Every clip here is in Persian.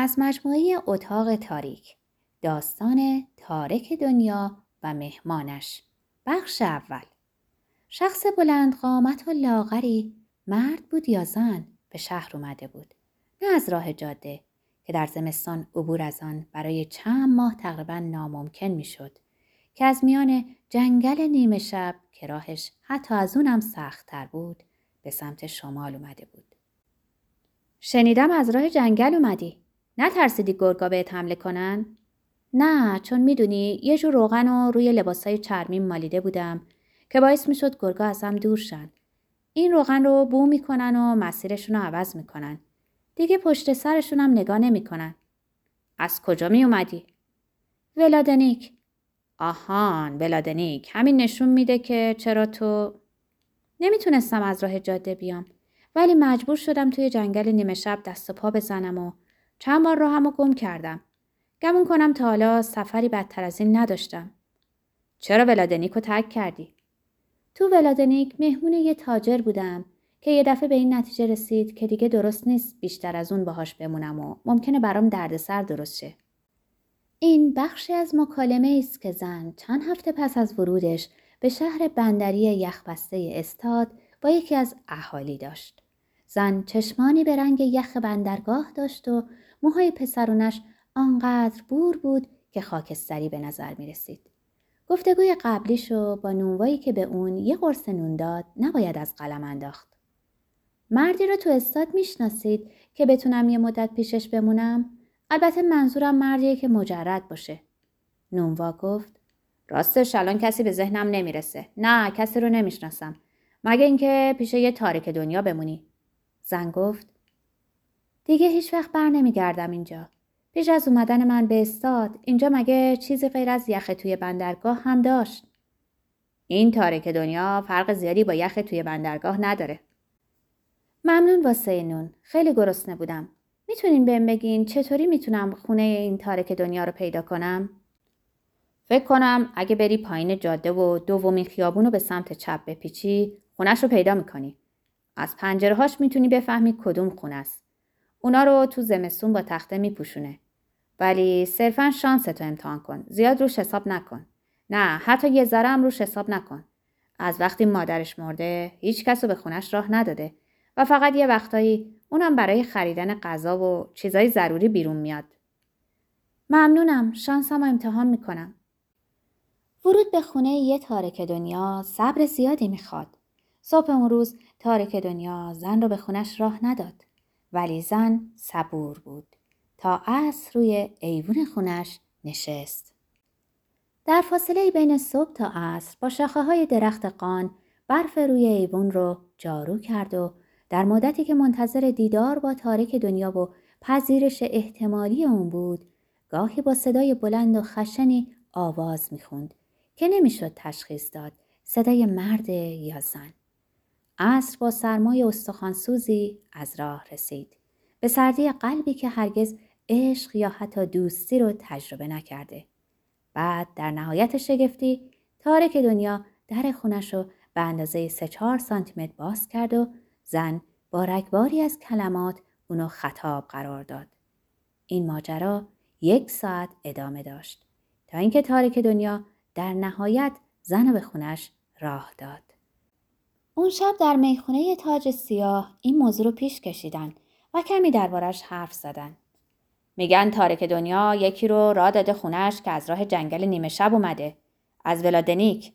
از مجموعه اتاق تاریک، داستان تارک دنیا و مهمانش، بخش اول. شخص بلند قامت و لاغری، مرد بود یا زن، به شهر اومده بود. نه از راه جاده که در زمستان عبور از آن برای چند ماه تقریبا ناممکن میشد، که از میان جنگل نیمه شب که راهش حتی از اونم سخت‌تر بود به سمت شمال اومده بود. شنیدم از راه جنگل اومدی. نترسیدی گرگا بهت حمله کنن؟ نه، چون میدونی یه جور روغن و روی لباسای چرمی مالیده بودم که باعث میشد گرگا ازم دور شن. این روغن رو بو میکنن و مسیرشون رو عوض میکنن. دیگه پشت سرشون هم نگاه نمیکنن. از کجا می اومدی؟ ولادنیک. آهان، بلادنیک. همین نشون میده که چرا تو... نمیتونستم از راه جاده بیام، ولی مجبور شدم توی جنگل نیمه شب دست و پا بزنم و چند بار راهمو گم کردم. گمون کنم تا حالا سفری بدتر از این نداشتم. چرا ولادنیکو ترک کردی؟ تو ولادنیک مهمون یه تاجر بودم که یه دفعه به این نتیجه رسید که دیگه درست نیست بیشتر از اون باهاش بمونم و ممکنه برام دردسر درست شه. این بخشی از مکالمه ایست که زن چند هفته پس از ورودش به شهر بندری یخبسته استاد با یکی از اهالی داشت. زن چشمانی به رنگ یخ بندرگاه داشت و موهای پسرونش آنقدر بور بود که خاکستری به نظر می رسید. گفتگوی قبلیشو با نونوایی که به اون یه قرص نون داد نباید از قلم انداخت. مردی رو تو استاد می شناسید که بتونم یه مدت پیشش بمونم؟ البته منظورم مردیه که مجرد باشه. نونوا گفت راستش الان کسی به ذهنم نمیرسه. نه، کسی رو نمیشناسم. مگه اینکه پیش یه تارک دنیا بمونی. زن گفت دیگه هیچ وقت بر نمیگردم اینجا. پیش از اومدن من به استاد اینجا مگه چیزی غیر از یخ توی بندرگاه هم داشت؟ این تارک دنیا فرق زیادی با یخ توی بندرگاه نداره. ممنون واسه نون. خیلی گرسنه بودم. میتونین بهم بگین چطوری میتونم خونه این تارک دنیا رو پیدا کنم؟ فکر کنم اگه بری پایین جاده و دومین خیابون رو به سمت چپ بپیچی خونش رو پیدا میکنی. از پنجرهاش میتونی بفهمی کدوم خونه است. اونا رو تو زمستون با تخته میپوشونه. ولی صرفا شانس تو امتحان کن. زیاد روش حساب نکن. نه، حتی یه ذره هم روش حساب نکن. از وقتی مادرش مرده هیچ کس رو به خونش راه نداده و فقط یه وقتایی اونم برای خریدن غذا و چیزای ضروری بیرون میاد. ممنونم، شانسم رو امتحان میکنم. ورود به خونه یه تارک دنیا صبر زیادی میخواد. صبح اون روز تارک دنیا زن رو به خونش راه نداد، ولی زن صبور بود. تا عصر روی ایوون خونش نشست. در فاصله بین صبح تا عصر با شاخه‌های درخت قان برف روی ایوون رو جارو کرد و در مدتی که منتظر دیدار با تارک دنیا و پذیرش احتمالی اون بود، گاهی با صدای بلند و خشنی آواز میخوند که نمیشد تشخیص داد صدای مرد یا زن. عصر با سرمای استخوانسوزی از راه رسید، به سردی قلبی که هرگز عشق یا حتی دوستی رو تجربه نکرده. بعد در نهایت شگفتی تارک دنیا در خونش رو به اندازه 3-4 سانتیمتر باز کرد و زن با رگباری از کلمات اونو خطاب قرار داد. این ماجرا 1 ساعت ادامه داشت تا اینکه تارک دنیا در نهایت زن به خونش راه داد. اون شب در میخونه تاج سیاه این موضوع رو پیش کشیدن و کمی دربارش حرف زدن. میگن تارک دنیا یکی رو راه داده خونش که از راه جنگل نیمه شب اومده. از ولادنیک.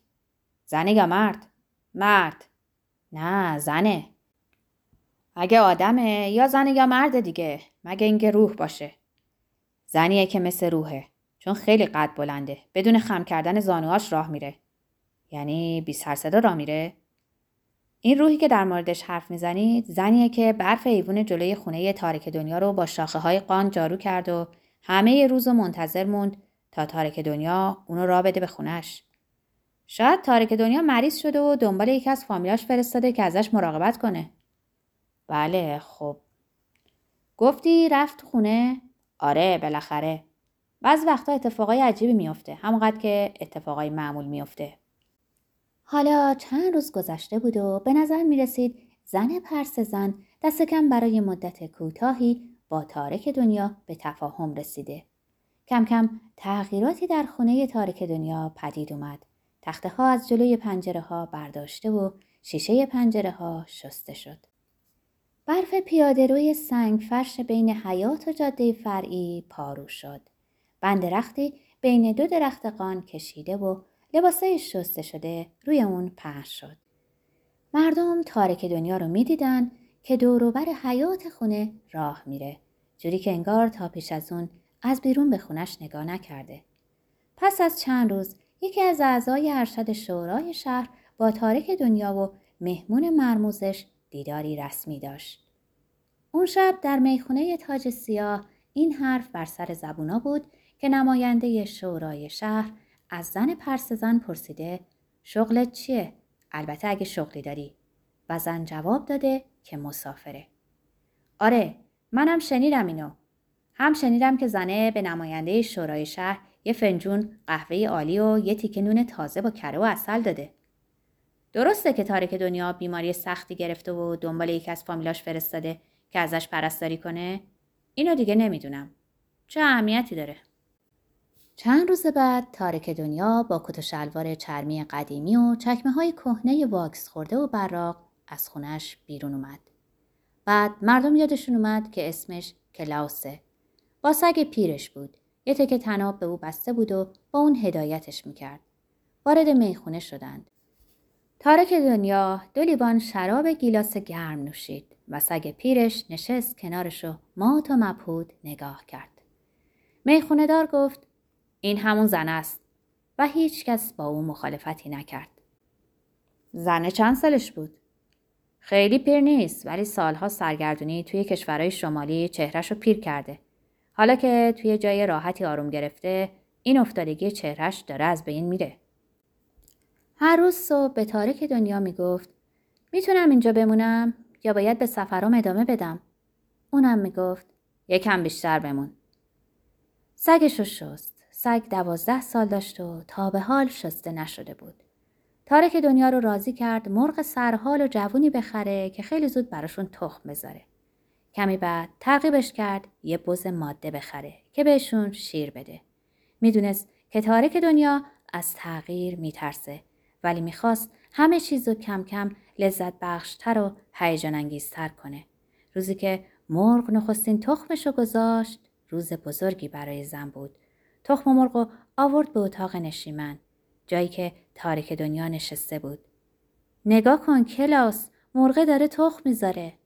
زنه یا مرد؟ مرد. نه، زنه. اگه آدمه یا زنه یا مرده دیگه، مگه اینکه روح باشه. زنیه که مثل روحه، چون خیلی قد بلنده، بدون خم کردن زانوهاش راه میره. یعنی بی سر صدا راه میره. این روحی که در موردش حرف میزنید زنیه که برف ایوون جلوی خونه تارک دنیا رو با شاخه های قان جارو کرد و همه روز منتظر موند تا تارک دنیا اونو راه بده به خونش. شاید تارک دنیا مریض شده و دنبال یکی از فامیلاش فرستاده که ازش مراقبت کنه. بله، خب. گفتی رفت خونه؟ آره، بالاخره. بعض وقتا اتفاقای عجیبی میفته، همونقدر که اتفاقای معمول میفته. حالا چند روز گذشته بود و به نظر میرسید زن پرسه زن دست کم برای مدت کوتاهی با تارک دنیا به تفاهم رسیده. کم کم تغییراتی در خونه تارک دنیا پدید اومد. تخته‌ها از جلوی پنجره‌ها برداشته و شیشه پنجره‌ها شسته شد. برف پیاده‌روی سنگ فرش بین حیاط و جاده فرعی پارو شد. بند درختی بین دو درخت قان کشیده و لباسای شسته شده روی اون پهن شد. مردم تارک دنیا رو می‌دیدن که دور و بر حیاط خونه راه میره، جوری که انگار تا پیش از اون از بیرون به خونش نگاه نکرده. پس از چند روز یکی از اعضای ارشد شورای شهر با تارک دنیا و مهمون مرموزش دیداری رسمی داشت. اون شب در میخونه تاج سیاه این حرف بر سر زبونا بود که نماینده شورای شهر از زن پرسزن پرسیده شغلت چیه؟ البته اگه شغلی داری. و زن جواب داده که مسافره. آره، منم شنیدم اینو. هم شنیدم که زنه به نماینده شورای شهر یه فنجون قهوه عالی و یه تیکه نون تازه با کره و عسل داده. درسته که تارک دنیا بیماری سختی گرفته و دنبال یکی از فامیلاش فرستاده که ازش پرستاری کنه؟ اینو دیگه نمیدونم. چه اهمیتی داره؟ چند روز بعد تارک دنیا با کت و شلوار چرمی قدیمی و چکمه‌های کهنه واکس خورده و براق از خونش بیرون اومد. بعد مردم یادشون اومد که اسمش کلاوسه. با سگ پیرش بود. یه تکه تناب به او بسته بود و با اون هدایتش میکرد. وارد میخونه شدند. تارک دنیا 2 لیوان شراب گیلاس گرم نوشید و سگ پیرش نشست کنارش و مات و مبهوت نگاه کرد. میخونه دار گفت این همون زن است و هیچ کس با او مخالفتی نکرد. زن چند سالش بود؟ خیلی پیر نیست ولی سالها سرگردونی توی کشورهای شمالی چهرش رو پیر کرده. حالا که توی جای راحتی آروم گرفته این افتادگی چهرش داره از بین میره. هر روز صبح به تارک دنیا میگفت میتونم اینجا بمونم یا باید به سفرام ادامه بدم؟ اونم میگفت یکم بیشتر بمون. سگشو شست. سگ 12 سال داشت و تا به حال شسته نشده بود. تارک دنیا رو راضی کرد مرغ سرحال و جوونی بخره که خیلی زود براشون تخم بذاره. کمی بعد ترغیبش کرد یه بز ماده بخره که بهشون شیر بده. میدونست که تارک دنیا از تغییر میترسه ولی میخواست همه چیز رو کم کم لذت بخشتر و هیجان انگیزتر کنه. روزی که مرغ نخستین تخمشو گذاشت روز بزرگی برای زن بود. تخم مرغ رو آورد به اتاق نشیمن، جایی که تارک دنیا نشسته بود. نگاه کن کلاوس، مرغ داره تخم میذاره.